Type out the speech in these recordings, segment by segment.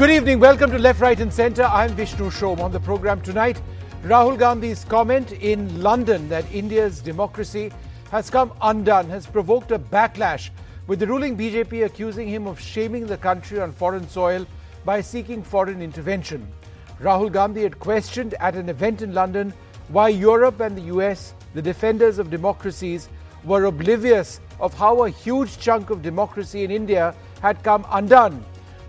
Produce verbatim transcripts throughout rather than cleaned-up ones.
Good evening. Welcome to Left, Right and Centre. I'm Vishnu Shom. On the programme tonight, Rahul Gandhi's comment in London that India's democracy has come undone has provoked a backlash, with the ruling B J P accusing him of shaming the country on foreign soil by seeking foreign intervention. Rahul Gandhi had questioned at an event in London why Europe and the U S, the defenders of democracies, were oblivious of how a huge chunk of democracy in India had come undone.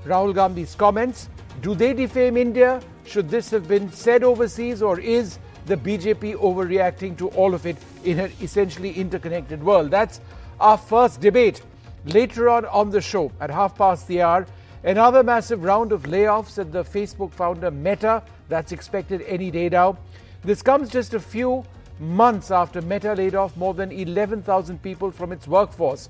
Rahul Gandhi's comments, do they defame India? Should this have been said overseas, or is the B J P overreacting to all of it in an essentially interconnected world? That's our first debate. Later on on the show, at half past the hour, another massive round of layoffs at the Facebook founder Meta. That's expected any day now. This comes just a few months after Meta laid off more than eleven thousand people from its workforce.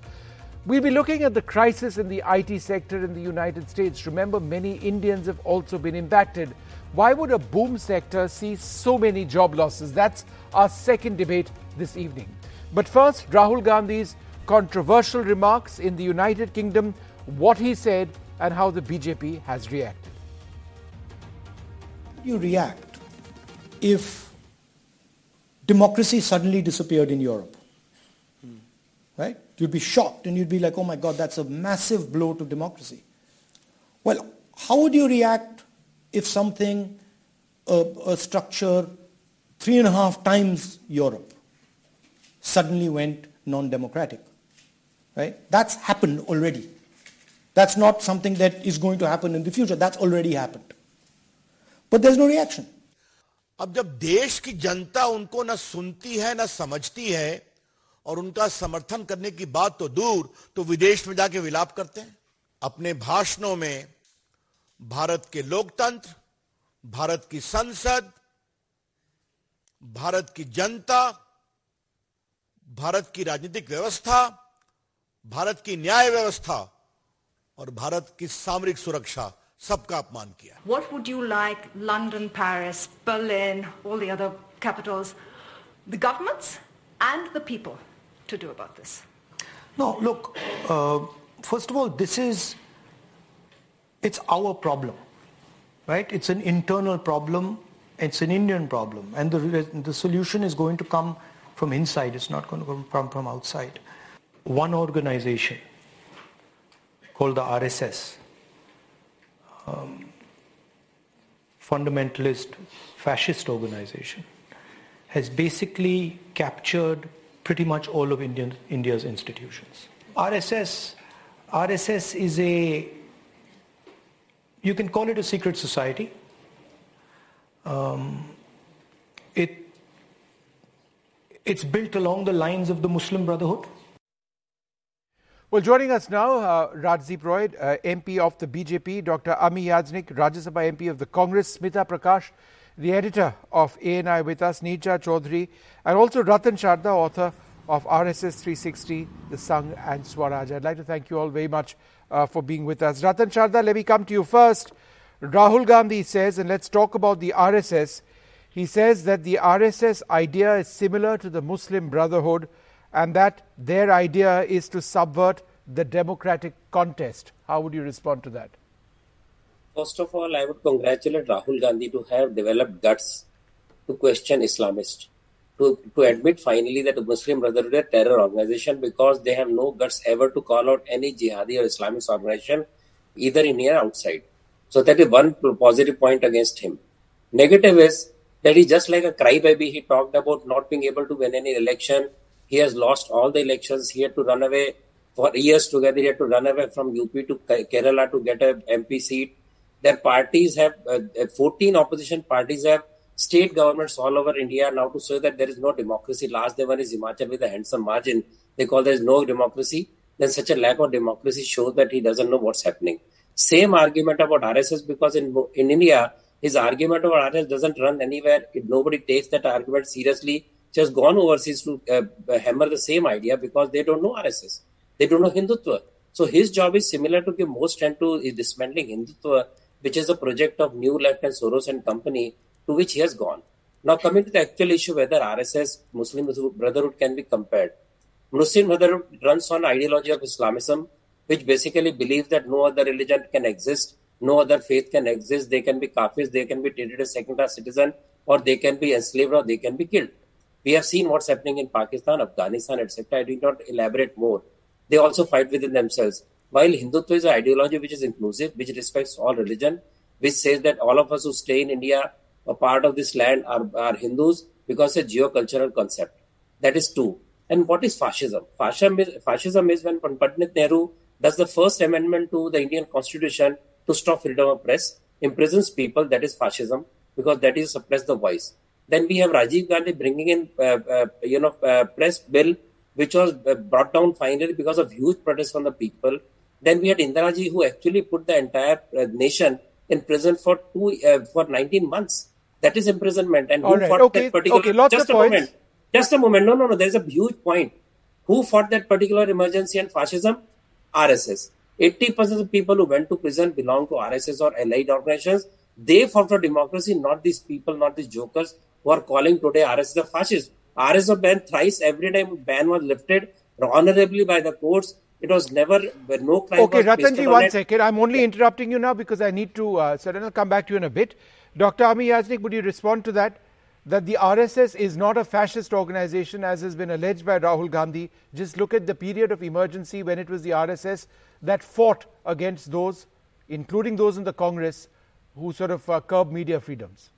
We'll be looking at the crisis in the I T sector in the United States. Remember, many Indians have also been impacted. Why would a boom sector see so many job losses? That's our second debate this evening. But first, Rahul Gandhi's controversial remarks in the United Kingdom, what he said and how the B J P has reacted. You react if democracy suddenly disappeared in Europe, hmm. right? You'd be shocked and you'd be like, oh my God, that's a massive blow to democracy. Well, how would you react if something, a, a structure three and a half times Europe suddenly went non-democratic, right? That's happened already. That's not something that is going to happen in the future. That's already happened. But there's no reaction. अब जब देश की जनता उनको ना सुनती है ना समझती है और उनका समर्थन करने की बात तो दूर, तो विदेश में जाके विलाप करते हैं. अपने भाषणों में भारत के लोकतंत्र, भारत की संसद, भारत की जनता, भारत की राजनीतिक व्यवस्था, भारत की न्याय व्यवस्था और भारत की सामरिक सुरक्षा सबका अपमान किया. What would you like London, Paris, Berlin, all the other capitals, the governments and the people to do about this? No, look, uh, first of all, this is, it's our problem, right? It's an internal problem, it's an Indian problem, and the, the solution is going to come from inside, it's not going to come from outside. One organization called the R S S, um, fundamentalist fascist organization, has basically captured pretty much all of Indian, India's institutions. R S S, R S S is a, you can call it a secret society. Um, it, it's built along the lines of the Muslim Brotherhood. Well, joining us now, uh, Rajdeep Roy, uh, M P of the B J P, Doctor Ami Yajnik, Rajya Sabha M P of the Congress, Smita Prakash, the editor of A N I with us, Neetja Chaudhary, and also Ratan Sharda, author of R S S three sixty, The Sangh and Swaraj. I'd like to thank you all very much uh, for being with us. Ratan Sharda, let me come to you first. Rahul Gandhi says, and let's talk about the R S S, he says that the R S S idea is similar to the Muslim Brotherhood, and that their idea is to subvert the democratic contest. How would you respond to that? First of all, I would congratulate Rahul Gandhi to have developed guts to question Islamists, to, to admit finally that the Muslim Brotherhood is a terror organization, because they have no guts ever to call out any jihadi or Islamist organization, either in here or outside. So that is one positive point against him. Negative is that he's just like a crybaby. He talked about not being able to win any election. He has lost all the elections. He had to run away for years together. He had to run away from U P to Kerala to get an M P seat. Their parties have, uh, fourteen opposition parties have state governments all over India now to say that there is no democracy. Last, they won is Himachal with a handsome margin. They call there is no democracy. Then such a lack of democracy shows that he doesn't know what's happening. Same argument about R S S, because in, in India, his argument about R S S doesn't run anywhere. If nobody takes that argument seriously. Just gone overseas to uh, hammer the same idea, because they don't know R S S. They don't know Hindutva. So his job is similar to give more strength to dismantling Hindutva, which is a project of New Left and Soros and company, to which he has gone. Now coming to the actual issue, whether R S S, Muslim Brotherhood can be compared. Muslim Brotherhood runs on ideology of Islamism, which basically believes that no other religion can exist No other faith can exist. They can be kafirs, they can be treated as second-class citizens, or they can be enslaved, or they can be killed. We have seen what's happening in Pakistan, Afghanistan, et cetera. I did not elaborate more. They also fight within themselves. While Hindutva is an ideology which is inclusive, which respects all religion, which says that all of us who stay in India, a part of this land, are, are Hindus, because it's a geocultural concept. That is true. And what is fascism? Fascism is, fascism is when Pandit Nehru does the first amendment to the Indian constitution to stop freedom of press, imprisons people, that is fascism, because that is suppress the voice. Then we have Rajiv Gandhi bringing in, uh, uh, you know, uh, press bill, which was brought down finally because of huge protests from the people. Then we had Indira Ji, who actually put the entire uh, nation in prison for two uh, for nineteen months. That is imprisonment. And All who right. fought okay. that particular... Okay, lots just of a points. moment. Just a moment. No, no, no. There's a huge point. Who fought that particular emergency and fascism? R S S. eighty percent of people who went to prison belong to R S S or allied organizations. They fought for democracy, not these people, not these jokers who are calling today R S S a fascist. R S S ban thrice. Every time ban was lifted honorably by the courts. It was never, no crime. Okay, Ratanji, on one it. second. I'm only interrupting you now because I need to, uh, Saran, I'll come back to you in a bit. Doctor Ami Yajnik, would you respond to that? That the R S S is not a fascist organization as has been alleged by Rahul Gandhi. Just look at the period of emergency when it was the R S S that fought against those, including those in the Congress, who sort of uh, curb media freedoms.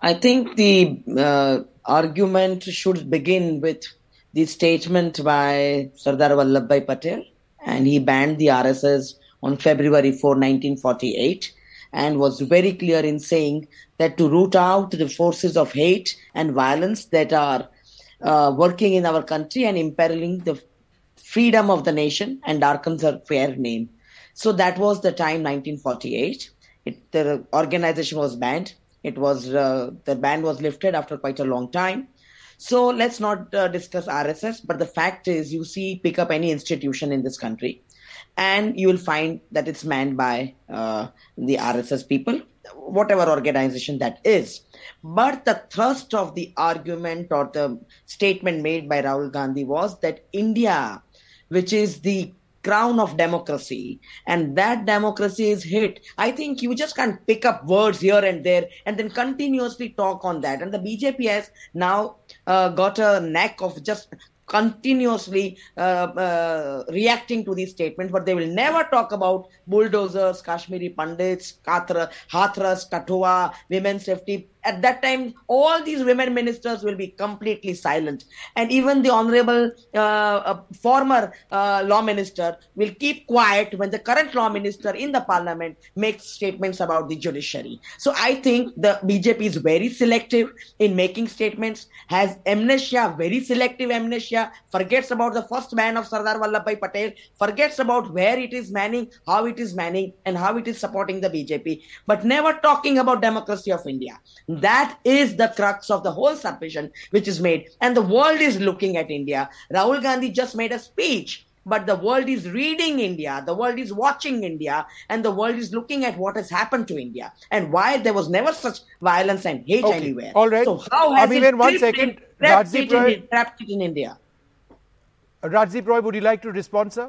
I think the uh, argument should begin with the statement by Sardaravallabhai Patel, and he banned the R S S on February fourth, nineteen forty-eight, and was very clear in saying that to root out the forces of hate and violence that are uh, working in our country and imperiling the freedom of the nation and darkens her fair name. So that was the time, nineteen forty-eight. It, the organization was banned. It was uh, the ban was lifted after quite a long time. So let's not uh, discuss R S S, but the fact is, you see, pick up any institution in this country and you will find that it's manned by uh, the R S S people, whatever organization that is. But the thrust of the argument or the statement made by Rahul Gandhi was that India, which is the crown of democracy, and that democracy is hit. I think you just can't pick up words here and there and then continuously talk on that. And the B J P has now uh, got a knack of just continuously uh, uh, reacting to these statements, but they will never talk about bulldozers, Kashmiri Pandits, Hathras, Kathua, women's safety. At that time, all these women ministers will be completely silent. And even the honorable uh, uh, former uh, law minister will keep quiet when the current law minister in the parliament makes statements about the judiciary. So I think the B J P is very selective in making statements, has amnesia, very selective amnesia, forgets about the first ban of Sardar Vallabhbhai Patel, forgets about where it is manning, how it is manning, and how it is supporting the B J P, but never talking about democracy of India. That is the crux of the whole submission which is made. And the world is looking at India. Rahul Gandhi just made a speech, but the world is reading India. The world is watching India. And the world is looking at what has happened to India and why there was never such violence and hate okay. anywhere. All right. So how has I mean, it one second, trapped, it Roy... in, trapped it in India? Rajdeep Roy, would you like to respond, sir?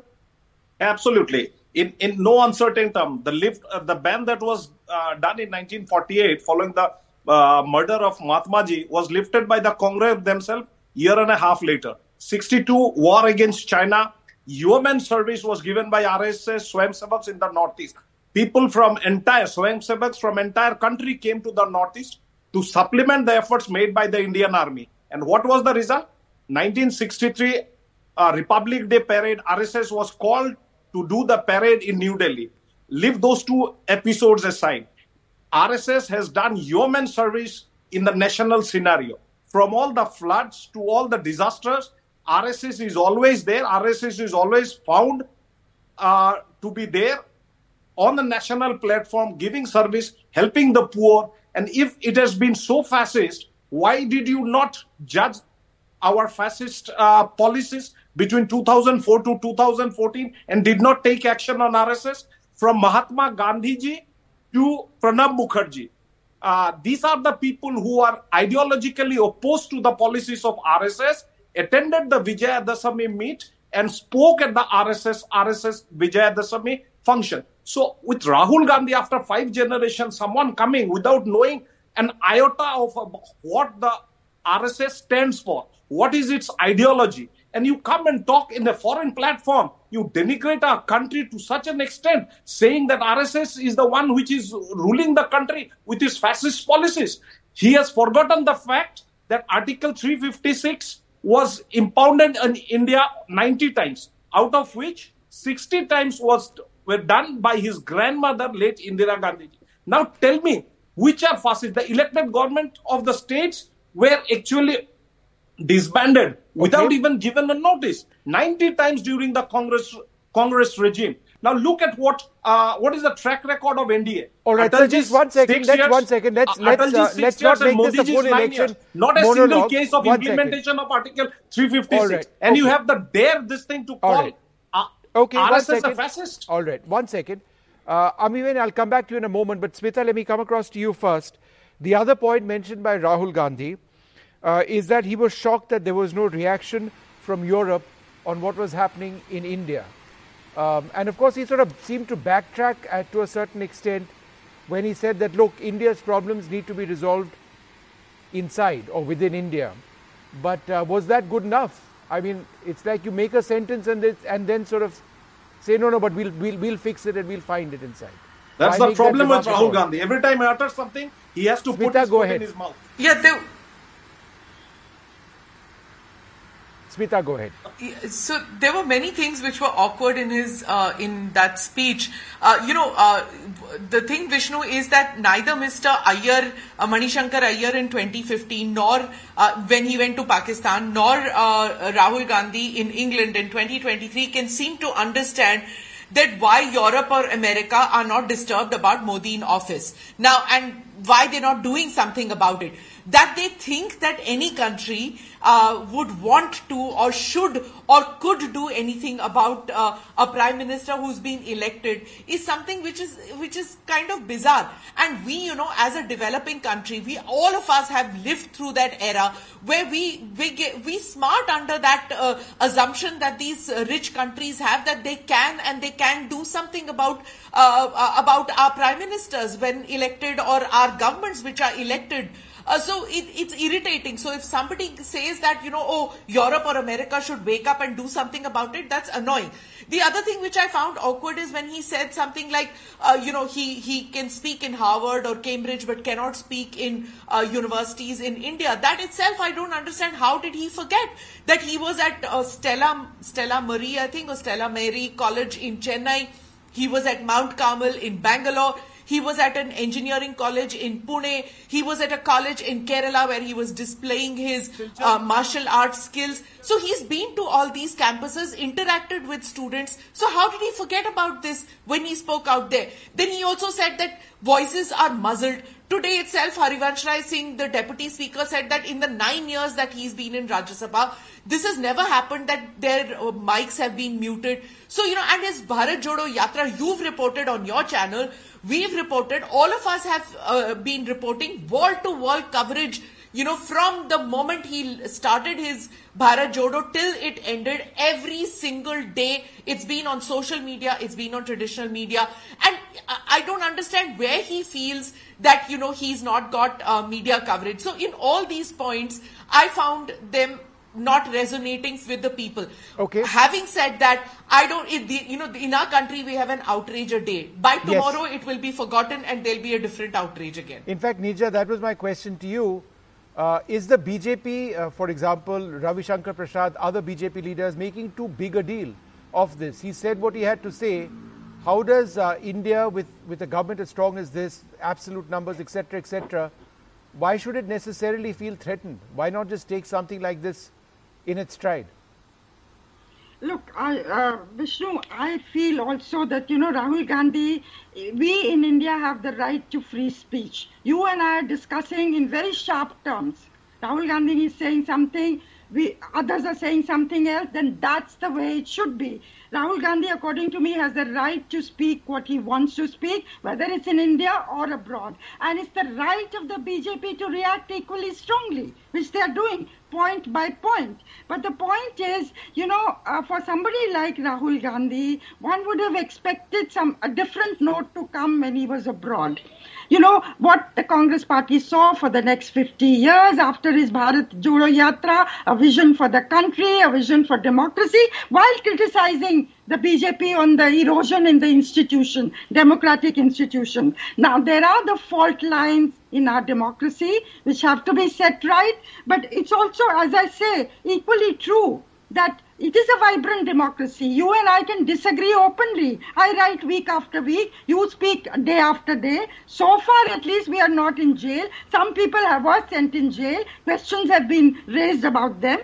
Absolutely. In, in no uncertain term, the, lift, uh, the ban that was uh, done in nineteen forty-eight following the Uh, murder of Mahatma Ji was lifted by the Congress themselves year and a half later. sixty-two, war against China, yeoman service was given by R S S Swayamsevaks in the Northeast. People from entire Swayamsevaks from entire country came to the Northeast to supplement the efforts made by the Indian Army. And what was the result? nineteen sixty-three uh, Republic Day parade, R S S was called to do the parade in New Delhi. Leave those two episodes aside. R S S has done yeoman service in the national scenario. From all the floods to all the disasters, R S S is always there. R S S is always found uh, to be there on the national platform, giving service, helping the poor. And if it has been so fascist, why did you not judge our fascist uh, policies between two thousand four to two thousand fourteen and did not take action on R S S? From Mahatma Gandhiji to Pranab Mukherjee. Uh, these are the people who are ideologically opposed to the policies of R S S, attended the Vijayadashami meet and spoke at the R S S, R S S Vijayadashami function. So with Rahul Gandhi, after five generations, someone coming without knowing an iota of what the R S S stands for, what is its ideology, and you come and talk in a foreign platform, you denigrate our country to such an extent, saying that R S S is the one which is ruling the country with its fascist policies. He has forgotten the fact that Article three fifty-six was impounded in India ninety times, out of which sixty times was were done by his grandmother, late Indira Gandhi. Now tell me, which are fascists? The elected government of the states were actually disbanded without okay. even given a notice ninety times during the Congress Congress regime. Now look at what uh, what is the track record of N D A. All right, so just one second, let's one second. Let's uh, let's, uh, let's not make this a full election. Not a monologue. Single case of one implementation second. Of Article three fifty-six. Right. And okay. you have the dare this thing to call right. uh, okay, R S S a fascist. All right, one second. Uh, Amiven, I'll come back to you in a moment, but Smita, let me come across to you first. The other point mentioned by Rahul Gandhi Uh, is that he was shocked that there was no reaction from Europe on what was happening in India. Um, and of course, he sort of seemed to backtrack at, to a certain extent when he said that, look, India's problems need to be resolved inside or within India. But uh, was that good enough? I mean, it's like you make a sentence and, this, and then sort of say, no, no, but we'll, we'll, we'll fix it and we'll find it inside. That's Why the problem that with Rahul Gandhi. Every time he utters something, he has to Smita, put his foot in his mouth. Yeah, they... Smita, go ahead. So there were many things which were awkward in his uh, in that speech. Uh, you know, uh, the thing, Vishnu, is that neither Mister Iyer, uh, Manishankar Iyer in twenty fifteen, nor uh, when he went to Pakistan, nor uh, Rahul Gandhi in England in twenty twenty-three can seem to understand that why Europe or America are not disturbed about Modi in office now and why they're not doing something about it. That they think that any country uh, would want to or should or could do anything about uh, a prime minister who's been elected is something which is which is kind of bizarre. And we, you know, as a developing country, we all of us have lived through that era where we we get, we smart under that uh, assumption that these rich countries have that they can and they can do something about uh, about our prime ministers when elected or our governments which are elected. Uh, so it, it's irritating. So if somebody says that, you know, oh, Europe or America should wake up and do something about it, that's annoying. The other thing which I found awkward is when he said something like, uh, you know, he, he can speak in Harvard or Cambridge but cannot speak in uh, universities in India. That itself, I don't understand. How did he forget that he was at uh, Stella, Stella Marie, I think, or Stella Mary College in Chennai. He was at Mount Carmel in Bangalore. He was at an engineering college in Pune. He was at a college in Kerala where he was displaying his uh, martial arts skills. So he's been to all these campuses, interacted with students. So how did he forget about this when he spoke out there? Then he also said that voices are muzzled. Today itself, Harivansh Rai Singh, the deputy speaker, said that in the nine years that he's been in Rajya Sabha, this has never happened that their mics have been muted. So, you know, and his Bharat Jodo Yatra, you've reported on your channel, we've reported, all of us have uh, been reporting wall-to-wall coverage, you know, from the moment he started his Bharat Jodo till it ended, every single day. It's been on social media, it's been on traditional media. And I don't understand where he feels that, you know, he's not got uh, media coverage. So in all these points, I found them not resonating with the people. Okay. Having said that, I don't, the, you know, in our country, we have an outrage a day. By tomorrow, yes. It will be forgotten and there'll be a different outrage again. In fact, Neetja, that was my question to you. Uh, is the B J P, uh, for example, Ravi Shankar Prasad, other B J P leaders making too big a deal of this? He said what he had to say. How does uh, India, with, with a government as strong as this, absolute numbers, et cetera, et cetera, why should it necessarily feel threatened? Why not just take something like this in its stride? Look, I, uh, Vishnu, I feel also that, you know, Rahul Gandhi, we in India have the right to free speech. You and I are discussing in very sharp terms. Rahul Gandhi is saying something, we, others are saying something else, then that's the way it should be. Rahul Gandhi, according to me, has the right to speak what he wants to speak, whether it's in India or abroad. And it's the right of the B J P to react equally strongly, which they are doing point by point. But the point is, you know, uh, for somebody like Rahul Gandhi, one would have expected some a different note to come when he was abroad. You know, what the Congress party saw for the next fifty years after his Bharat Jodo Yatra, a vision for the country, a vision for democracy, while criticizing the B J P on the erosion in the institution, democratic institution. Now, there are the fault lines in our democracy which have to be set right, but it's also, as I say, equally true that it is a vibrant democracy. You and I can disagree openly. I write week after week. You speak day after day. So far, at least, we are not in jail. Some people have were sent in jail. Questions have been raised about them.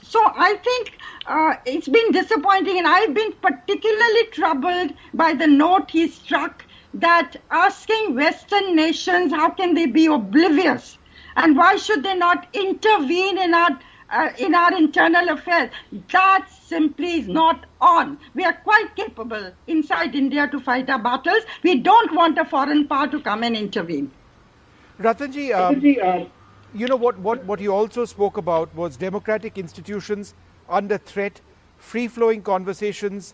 So I think uh, it's been disappointing, and I've been particularly troubled by the note he struck that asking Western nations how can they be oblivious and why should they not intervene in our Uh, in our internal affairs. That simply is not on. We are quite capable inside India to fight our battles. We don't want a foreign power to come and intervene. Ratanji, um, you know what, what, what you also spoke about was democratic institutions under threat. Free-flowing conversations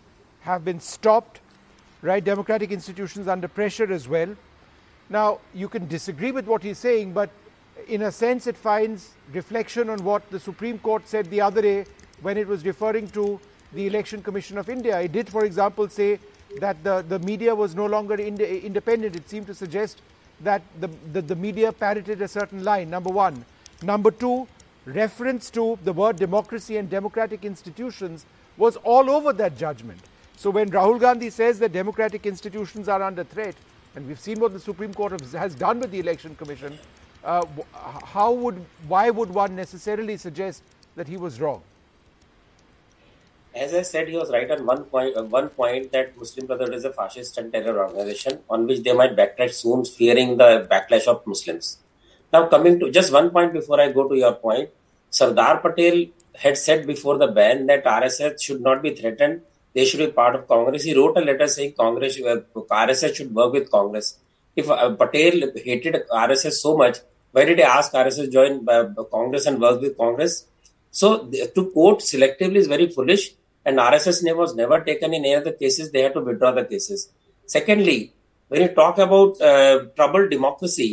have been stopped, right? Democratic institutions under pressure as well. Now, you can disagree with what he's saying, but in a sense, it finds reflection on what the Supreme Court said the other day when it was referring to the Election Commission of India. It did, for example, say that the, the media was no longer ind independent. It seemed to suggest that the, the, the media parroted a certain line, number one. Number two, reference to the word democracy and democratic institutions was all over that judgment. So when Rahul Gandhi says that democratic institutions are under threat, and we've seen what the Supreme Court has done with the Election Commission, Uh, how would, why would one necessarily suggest that he was wrong? As I said, he was right on one point, uh, one point that Muslim Brotherhood is a fascist and terror organization on which they might backtrack soon, fearing the backlash of Muslims. Now, coming to just one point before I go to your point, Sardar Patel had said before the ban that R S S should not be threatened. They should be part of Congress. He wrote a letter saying Congress, uh, R S S should work with Congress. If uh, Patel hated R S S so much, why did he ask R S S to join uh, Congress and work with Congress? So to quote selectively is very foolish, and R S S name was never taken in any of the cases. They had to withdraw the cases. Secondly, when you talk about uh, troubled democracy,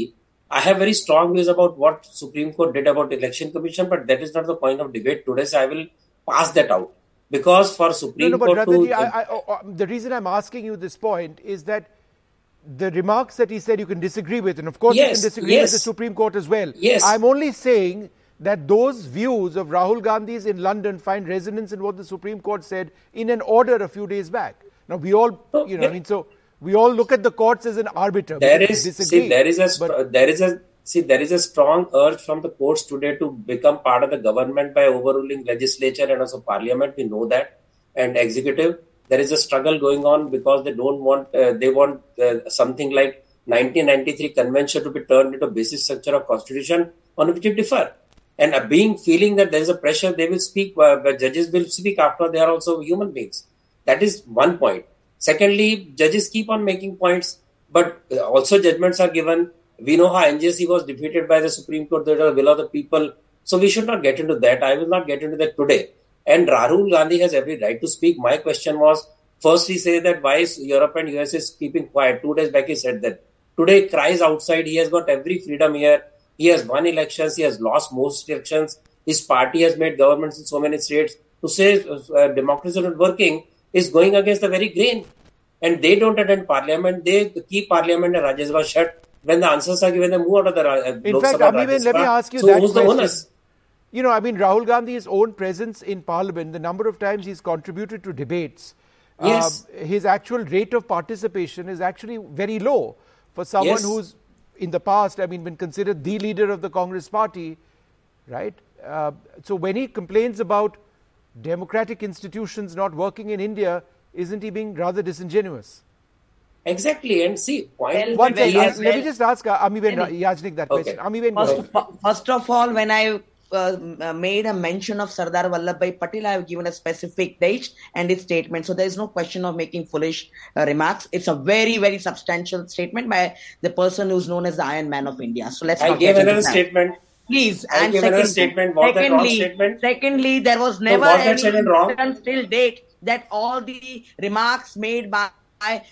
I have very strong views about what Supreme Court did about Election Commission, but that is not the point of debate today, so I will pass that out. Because for Supreme no, no, Court to... I, I, oh, the reason I'm asking you this point is that the remarks that he said you can disagree with, and of course yes, you can disagree yes. with the Supreme Court as well. Yes. I'm only saying that those views of Rahul Gandhi's in London find resonance in what the Supreme Court said in an order a few days back. Now we all, you know, yeah. I mean, so we all look at the courts as an arbiter. There is, see, there is a, there is a, see, there is a strong urge from the courts today to become part of the government by overruling legislature and also parliament. We know that, and executive. There is a struggle going on because they don't want, uh, they want uh, something like nineteen ninety-three convention to be turned into basic structure of constitution on which you differ. And uh, being, feeling that there is a pressure, they will speak, uh, the judges will speak after they are also human beings. That is one point. Secondly, judges keep on making points, but uh, also judgments are given. We know how N J C was defeated by the Supreme Court, the will of the people. So we should not get into that. I will not get into that today. And Rahul Gandhi has every right to speak. My question was, first he said that why is Europe and U S is keeping quiet. Two days back he said that. Today he cries outside. He has got every freedom here. He has won elections. He has lost most elections. His party has made governments in so many states. To say uh, democracy is not working is going against the very grain. And they don't attend parliament. They keep parliament and Rajya Sabha shut. When the answers are given, they move out of the uh, in Lok fact, Sabha, Abhi, Rajya Sabha. Let me ask you so that who's question. The onus? You know, I mean, Rahul Gandhi's own presence in parliament, the number of times he's contributed to debates, yes. uh, his actual rate of participation is actually very low for someone yes. who's in the past, I mean, been considered the leader of the Congress party, right? Uh, so when he complains about democratic institutions not working in India, isn't he being rather disingenuous? Exactly, and see, well, one second, well, let well. me just ask Ami Yajnik that okay. question. Ami first, first of all, when I uh, made a mention of Sardar Vallabhbhai Patel. I have given a specific date and his statement. So there is no question of making foolish uh, remarks. It's a very, very substantial statement by the person who's known as the Iron Man of India. So let's. I not gave another statement. Please. I and gave second, another statement. Was secondly, that wrong statement? Secondly, there was never so was any wrong? until date that all the remarks made by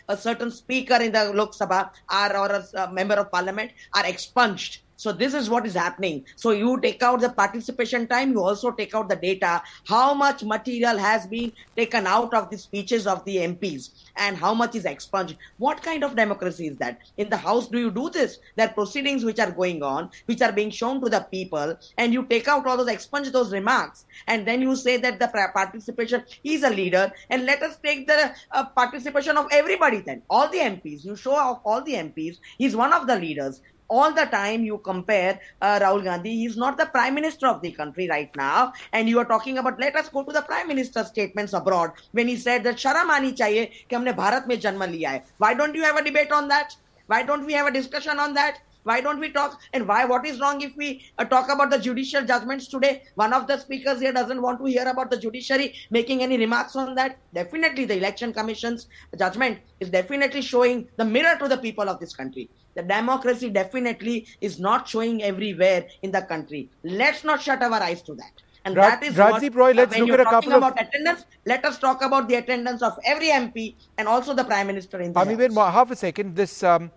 a certain speaker in the Lok Sabha are, or a uh, member of parliament are expunged. So this is what is happening. So you take out the participation time, you also take out the data, how much material has been taken out of the speeches of the M Ps and how much is expunged. What kind of democracy is that? In the House, do you do this? There are proceedings which are going on, which are being shown to the people, and you take out all those, expunge those remarks, and then you say that the participation is a leader, and let us take the uh, participation of everybody then. All the M Ps, you show off all the M Ps, he's one of the leaders. All the time you compare uh, Rahul Gandhi, he's not the Prime Minister of the country right now. And you are talking about, let us go to the Prime Minister's statements abroad when he said that sharam aani chahiye ki humne Bharat mein janm liya hai. Why don't you have a debate on that? Why don't we have a discussion on that? Why don't we talk? And why? What is wrong if we uh, talk about the judicial judgments today? One of the speakers here doesn't want to hear about the judiciary making any remarks on that. Definitely the Election Commission's judgment is definitely showing the mirror to the people of this country. The democracy definitely is not showing everywhere in the country. Let's not shut our eyes to that. And Ra- that is Rajdeep Roy, let's when look you're at a talking couple about of... attendance, let us talk about the attendance of every M P and also the Prime Minister in the Ami, wait half a second. This... Um...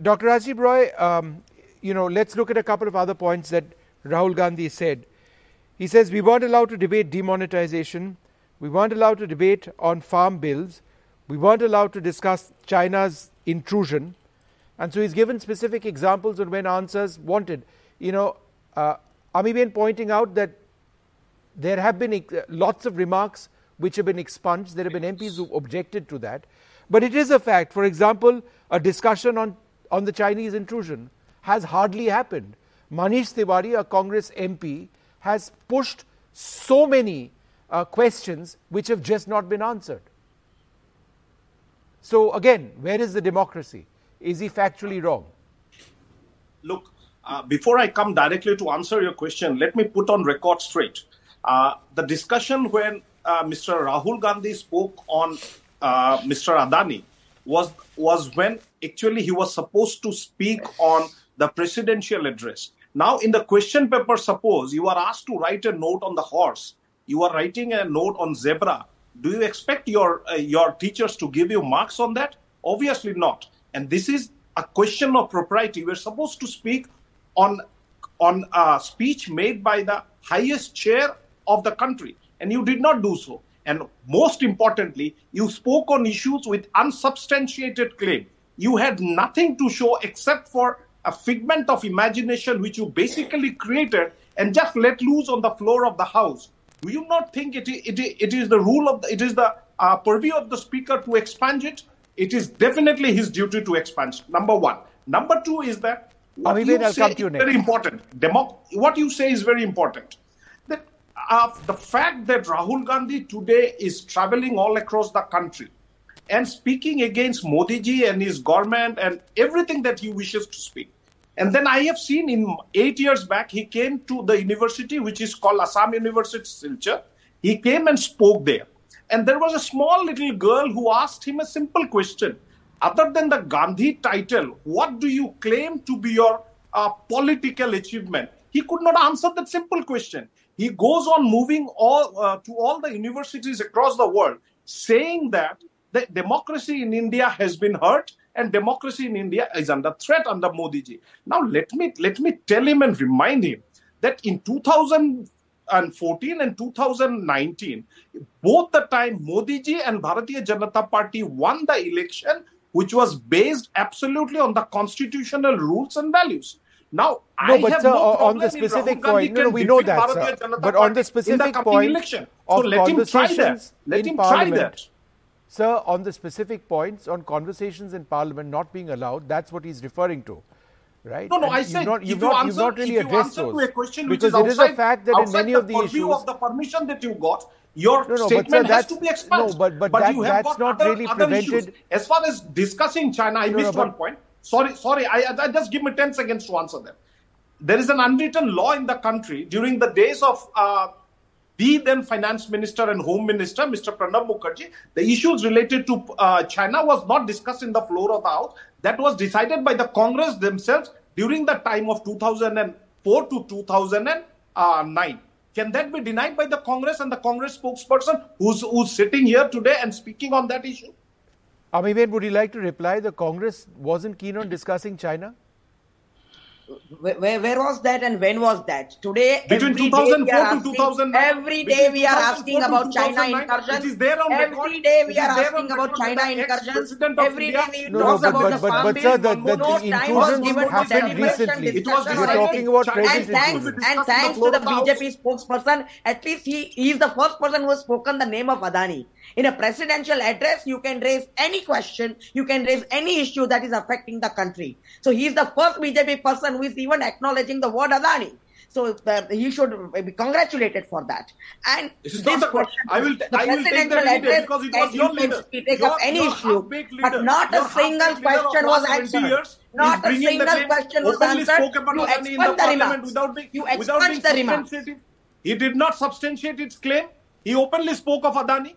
Doctor Rajdeep Roy, um, you know, let's look at a couple of other points that Rahul Gandhi said. He says, we weren't allowed to debate demonetization. We weren't allowed to debate on farm bills. We weren't allowed to discuss China's intrusion. And so he's given specific examples on when answers wanted. You know, uh, Ami Bain pointing out that there have been ex- lots of remarks which have been expunged. There have been M Ps who objected to that. But it is a fact, for example, a discussion on on the Chinese intrusion has hardly happened. Manish Tiwari, a Congress M P, has pushed so many uh, questions which have just not been answered. So again, where is the democracy? Is he factually wrong? Look, uh, before I come directly to answer your question, let me put on record straight. Uh, the discussion when uh, Mister Rahul Gandhi spoke on uh, Mister Adani was was when actually he was supposed to speak on the presidential address. Now in the question paper, suppose you are asked to write a note on the horse, you are writing a note on zebra. Do you expect your uh, your teachers to give you marks on that? Obviously not. And this is a question of propriety. We're supposed to speak on, on a speech made by the highest chair of the country. And you did not do so. And most importantly, you spoke on issues with unsubstantiated claim. You had nothing to show except for a figment of imagination which you basically created and just let loose on the floor of the House. Do you not think it, it, it is the rule of the, it is the uh, purview of the Speaker to expunge it? It is definitely his duty to expunge. Number one. Number two is that what Abhi you I'll say you is next. very important. Demo- what you say is very important. Uh, the fact that Rahul Gandhi today is traveling all across the country and speaking against Modiji and his government and everything that he wishes to speak. And then I have seen in eight years back, he came to the university, which is called Assam University, Silchar. He came and spoke there. And there was a small little girl who asked him a simple question. Other than the Gandhi title, what do you claim to be your uh, political achievement? He could not answer that simple question. He goes on moving all uh, to all the universities across the world, saying that the democracy in India has been hurt and democracy in India is under threat under Modiji. Now, let me let me tell him and remind him that in two thousand fourteen and two thousand nineteen, both the time Modiji and Bharatiya Janata Party won the election, which was based absolutely on the constitutional rules and values. Now, no, I but have sir, no on the specific point, no, no, we know that, sir. But on the specific the point election. of so let conversations him try that. Let him try that. Sir, on the specific points, on conversations in Parliament not being allowed, that's what he's referring to, right? No, no, and I said not, if, not, you answer, not really if you answer those, to a question which is outside, it is a fact that in many the of the issues... of the permission that you got, your no, no, statement sir, has to be expunged. No, but, but, but that, you have that's got not other, really other prevented... Issues. As far as discussing China, I missed one point. Sorry, sorry. I, I just give me ten seconds to answer them. there is an unwritten law in the country during the days of uh, the then finance minister and home minister, Mister Pranab Mukherjee. The issues related to uh, China was not discussed in the floor of the house. That was decided by the Congress themselves during the time of two thousand four to two thousand nine. Can that be denied by the Congress and the Congress spokesperson who's, who's sitting here today and speaking on that issue? Ami Ben, would you like to reply? The Congress wasn't keen on discussing China? Where, where, where was that and when was that? Today, between two thousand four asking, to two thousand nine. Every day we are asking about China incursions. Every day we are asking about China incursions. Every day we talk about the farm bill. No time was given to deliberation discussion. We're talking about and thanks, and thanks to the B J P spokesperson, at least he, he is the first person who has spoken the name of Adani. In a presidential address, you can raise any question, you can raise any issue that is affecting the country. So he is the first B J P person who is even acknowledging the word Adani. So the, he should be congratulated for that. And this question, the, I will, the I presidential will take address, because it was your leader. He takes up any issue, but not a single question was answered. Not a single question was answered. You expunged the remarks. You expunged the remarks. He did not substantiate its claim. He openly spoke of Adani.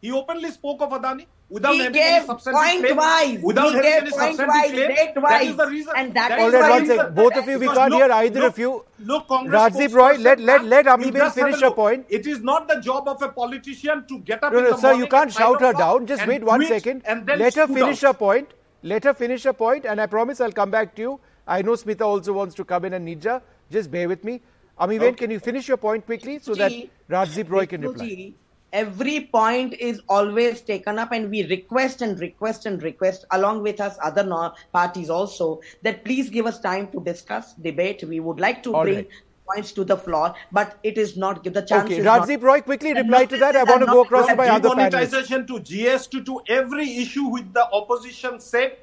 He openly spoke of Adani without he having any substantive claim. Wise. Without he having any substantive claim. That is the reason. And that that is the reason. That both of you, we can't no, hear either no, of you. No, Rajdeep Roy, let, let, let Ami Ben finish her point. It is not the job of a politician to get up no, no, in the sir, morning. Sir, you can't shout her down. Just wait one second. Let her finish her point. Let her finish her point. And I promise I'll come back to you. I know Smita also wants to come in, and Neetja. Just bear with me. Ami Ben, can you finish your point quickly so that Rajdeep Roy can reply? Every point is always taken up, and we request and request and request along with us other no parties also that please give us time to discuss, debate. We would like to All bring right. points to the floor, but it is not given the chance. Okay, Rajdeep Roy, quickly reply to that. I want to go across to my other panelists. Demonetization to G S T to every issue with the opposition said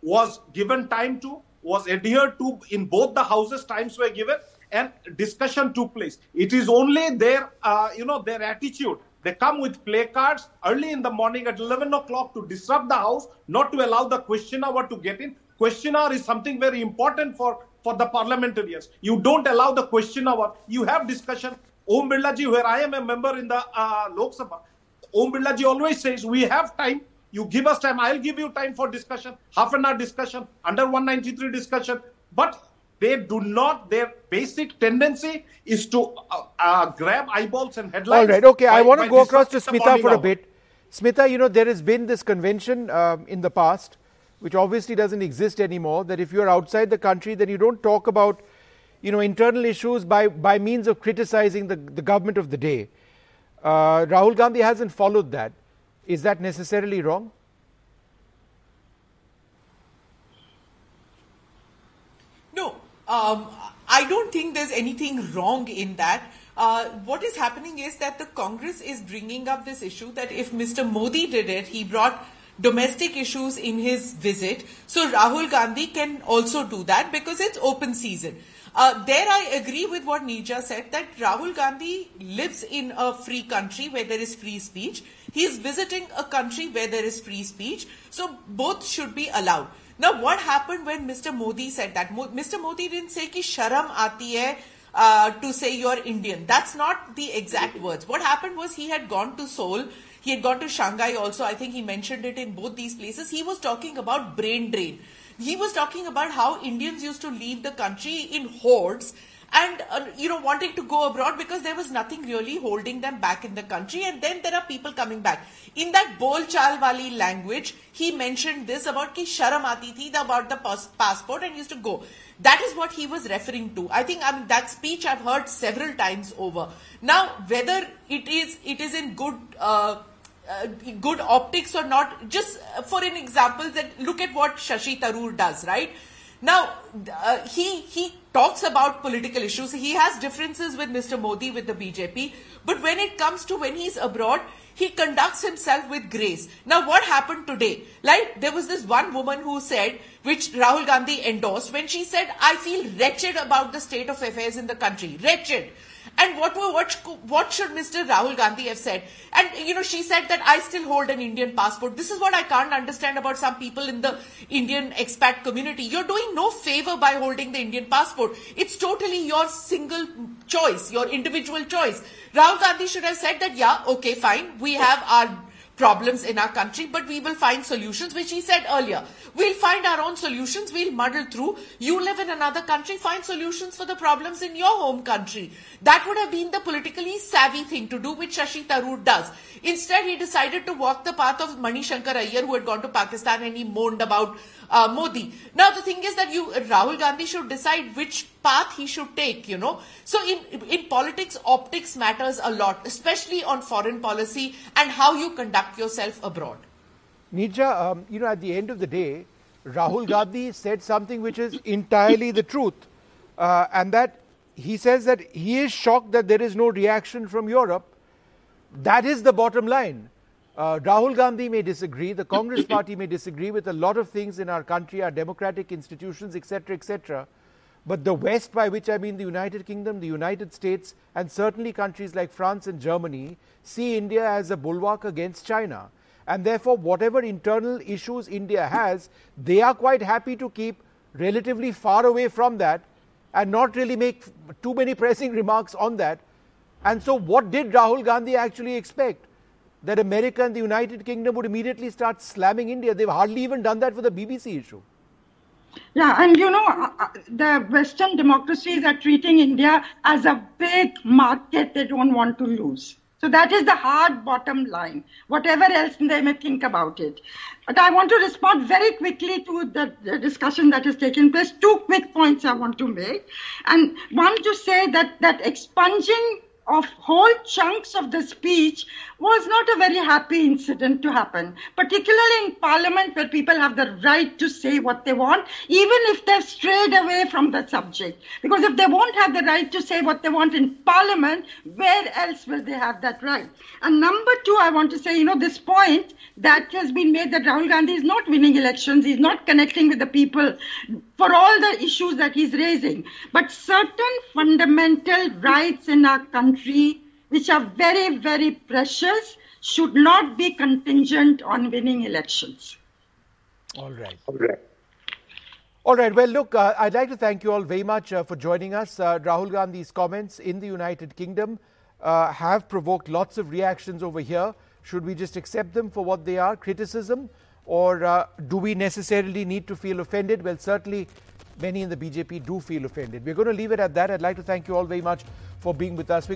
was given time to, was adhered to in both the houses, times were given and discussion took place. It is only their, uh, you know, their attitude. They come with placards early in the morning at eleven o'clock to disrupt the house, not to allow the question hour to get in. Question hour is something very important for, for the parliamentarians. You don't allow the question hour. You have discussion. Om Birla ji, where I am a member in the uh, Lok Sabha, Om Birla ji always says, we have time. You give us time. I'll give you time for discussion. Half an hour discussion, under one ninety-three discussion. But they do not, their basic tendency is to uh, uh, grab eyeballs and headlines. All right, okay, by, I want to go across to Smita for a bit. Smita, you know, there has been this convention um, in the past, which obviously doesn't exist anymore, that if you're outside the country, then you don't talk about, you know, internal issues by, by means of criticizing the, the government of the day. Uh, Rahul Gandhi hasn't followed that. Is that necessarily wrong? Um, I don't think there's anything wrong in that. Uh, what is happening is that the Congress is bringing up this issue that if Mister Modi did it, he brought domestic issues in his visit. So Rahul Gandhi can also do that because it's open season. Uh, there I agree with what Neetja said, that Rahul Gandhi lives in a free country where there is free speech. He's visiting a country where there is free speech. So both should be allowed. Now, what happened when Mister Modi said that? Mister Modi didn't say ki sharam aati hai uh, to say you're Indian. That's not the exact words. What happened was he had gone to Seoul. He had gone to Shanghai also. I think he mentioned it in both these places. He was talking about brain drain. He was talking about how Indians used to leave the country in hordes and, uh, you know, wanting to go abroad because there was nothing really holding them back in the country. And then there are people coming back. In that bol chal wali language, he mentioned this about ki sharam aati thi, about the pass passport and used to go. That is what he was referring to. I think I mean, that speech I've heard several times over. Now, whether it is, it is in good... Uh, Uh, good optics or not, just for an example, that look at what Shashi Tharoor does, right? Now, uh, he he talks about political issues. He has differences with Mister Modi, with the B J P. But when it comes to when he's abroad, he conducts himself with grace. Now, what happened today? Like, there was this one woman who said, which Rahul Gandhi endorsed, when she said, I feel wretched about the state of affairs in the country. Wretched. And what were what what should Mister Rahul Gandhi have said? And you know, she said that I still hold an Indian passport. This is what I can't understand about some people in the Indian expat community. You're doing no favor by holding the Indian passport. It's totally your single choice, your individual choice. Rahul Gandhi should have said that, yeah, okay, fine, we have our problems in our country, but we will find solutions, which he said earlier. We'll find our own solutions, we'll muddle through. You live in another country, find solutions for the problems in your home country. That would have been the politically savvy thing to do, which Shashi Tharoor does. Instead, he decided to walk the path of Manishankar Iyer, who had gone to Pakistan and he moaned about uh, Modi. Now, the thing is that you, Rahul Gandhi should decide which path he should take, you know. So in, in politics, optics matters a lot, especially on foreign policy and how you conduct yourself abroad. Neetja, um, you know, at the end of the day, Rahul Gandhi said something which is entirely the truth. Uh, and that he says that he is shocked that there is no reaction from Europe. That is the bottom line. Uh, Rahul Gandhi may disagree, the Congress party may disagree with a lot of things in our country, our democratic institutions, et cetera, et cetera. But the West, by which I mean the United Kingdom, the United States, and certainly countries like France and Germany, see India as a bulwark against China. And therefore, whatever internal issues India has, they are quite happy to keep relatively far away from that and not really make too many pressing remarks on that. And so what did Rahul Gandhi actually expect? That America and the United Kingdom would immediately start slamming India. They've hardly even done that for the B B C issue. Yeah, and you know, the Western democracies are treating India as a big market they don't want to lose. So that is the hard bottom line, whatever else they may think about it. But I want to respond very quickly to the discussion that is taking place. Two quick points I want to make. And one, to say that that expunging of whole chunks of the speech was not a very happy incident to happen, particularly in Parliament, where people have the right to say what they want, even if they've strayed away from the subject. Because if they won't have the right to say what they want in Parliament, where else will they have that right? And number two, I want to say, you know, this point that has been made that Rahul Gandhi is not winning elections, he's not connecting with the people for all the issues that he's raising. But certain fundamental rights in our country, which are very, very precious, should not be contingent on winning elections. All right. All right. All right. Well, look, uh, I'd like to thank you all very much uh, for joining us. Uh, Rahul Gandhi's comments in the United Kingdom uh, have provoked lots of reactions over here. Should we just accept them for what they are, criticism? Or uh, do we necessarily need to feel offended? Well, certainly many in the B J P do feel offended. We're going to leave it at that. I'd like to thank you all very much for being with us.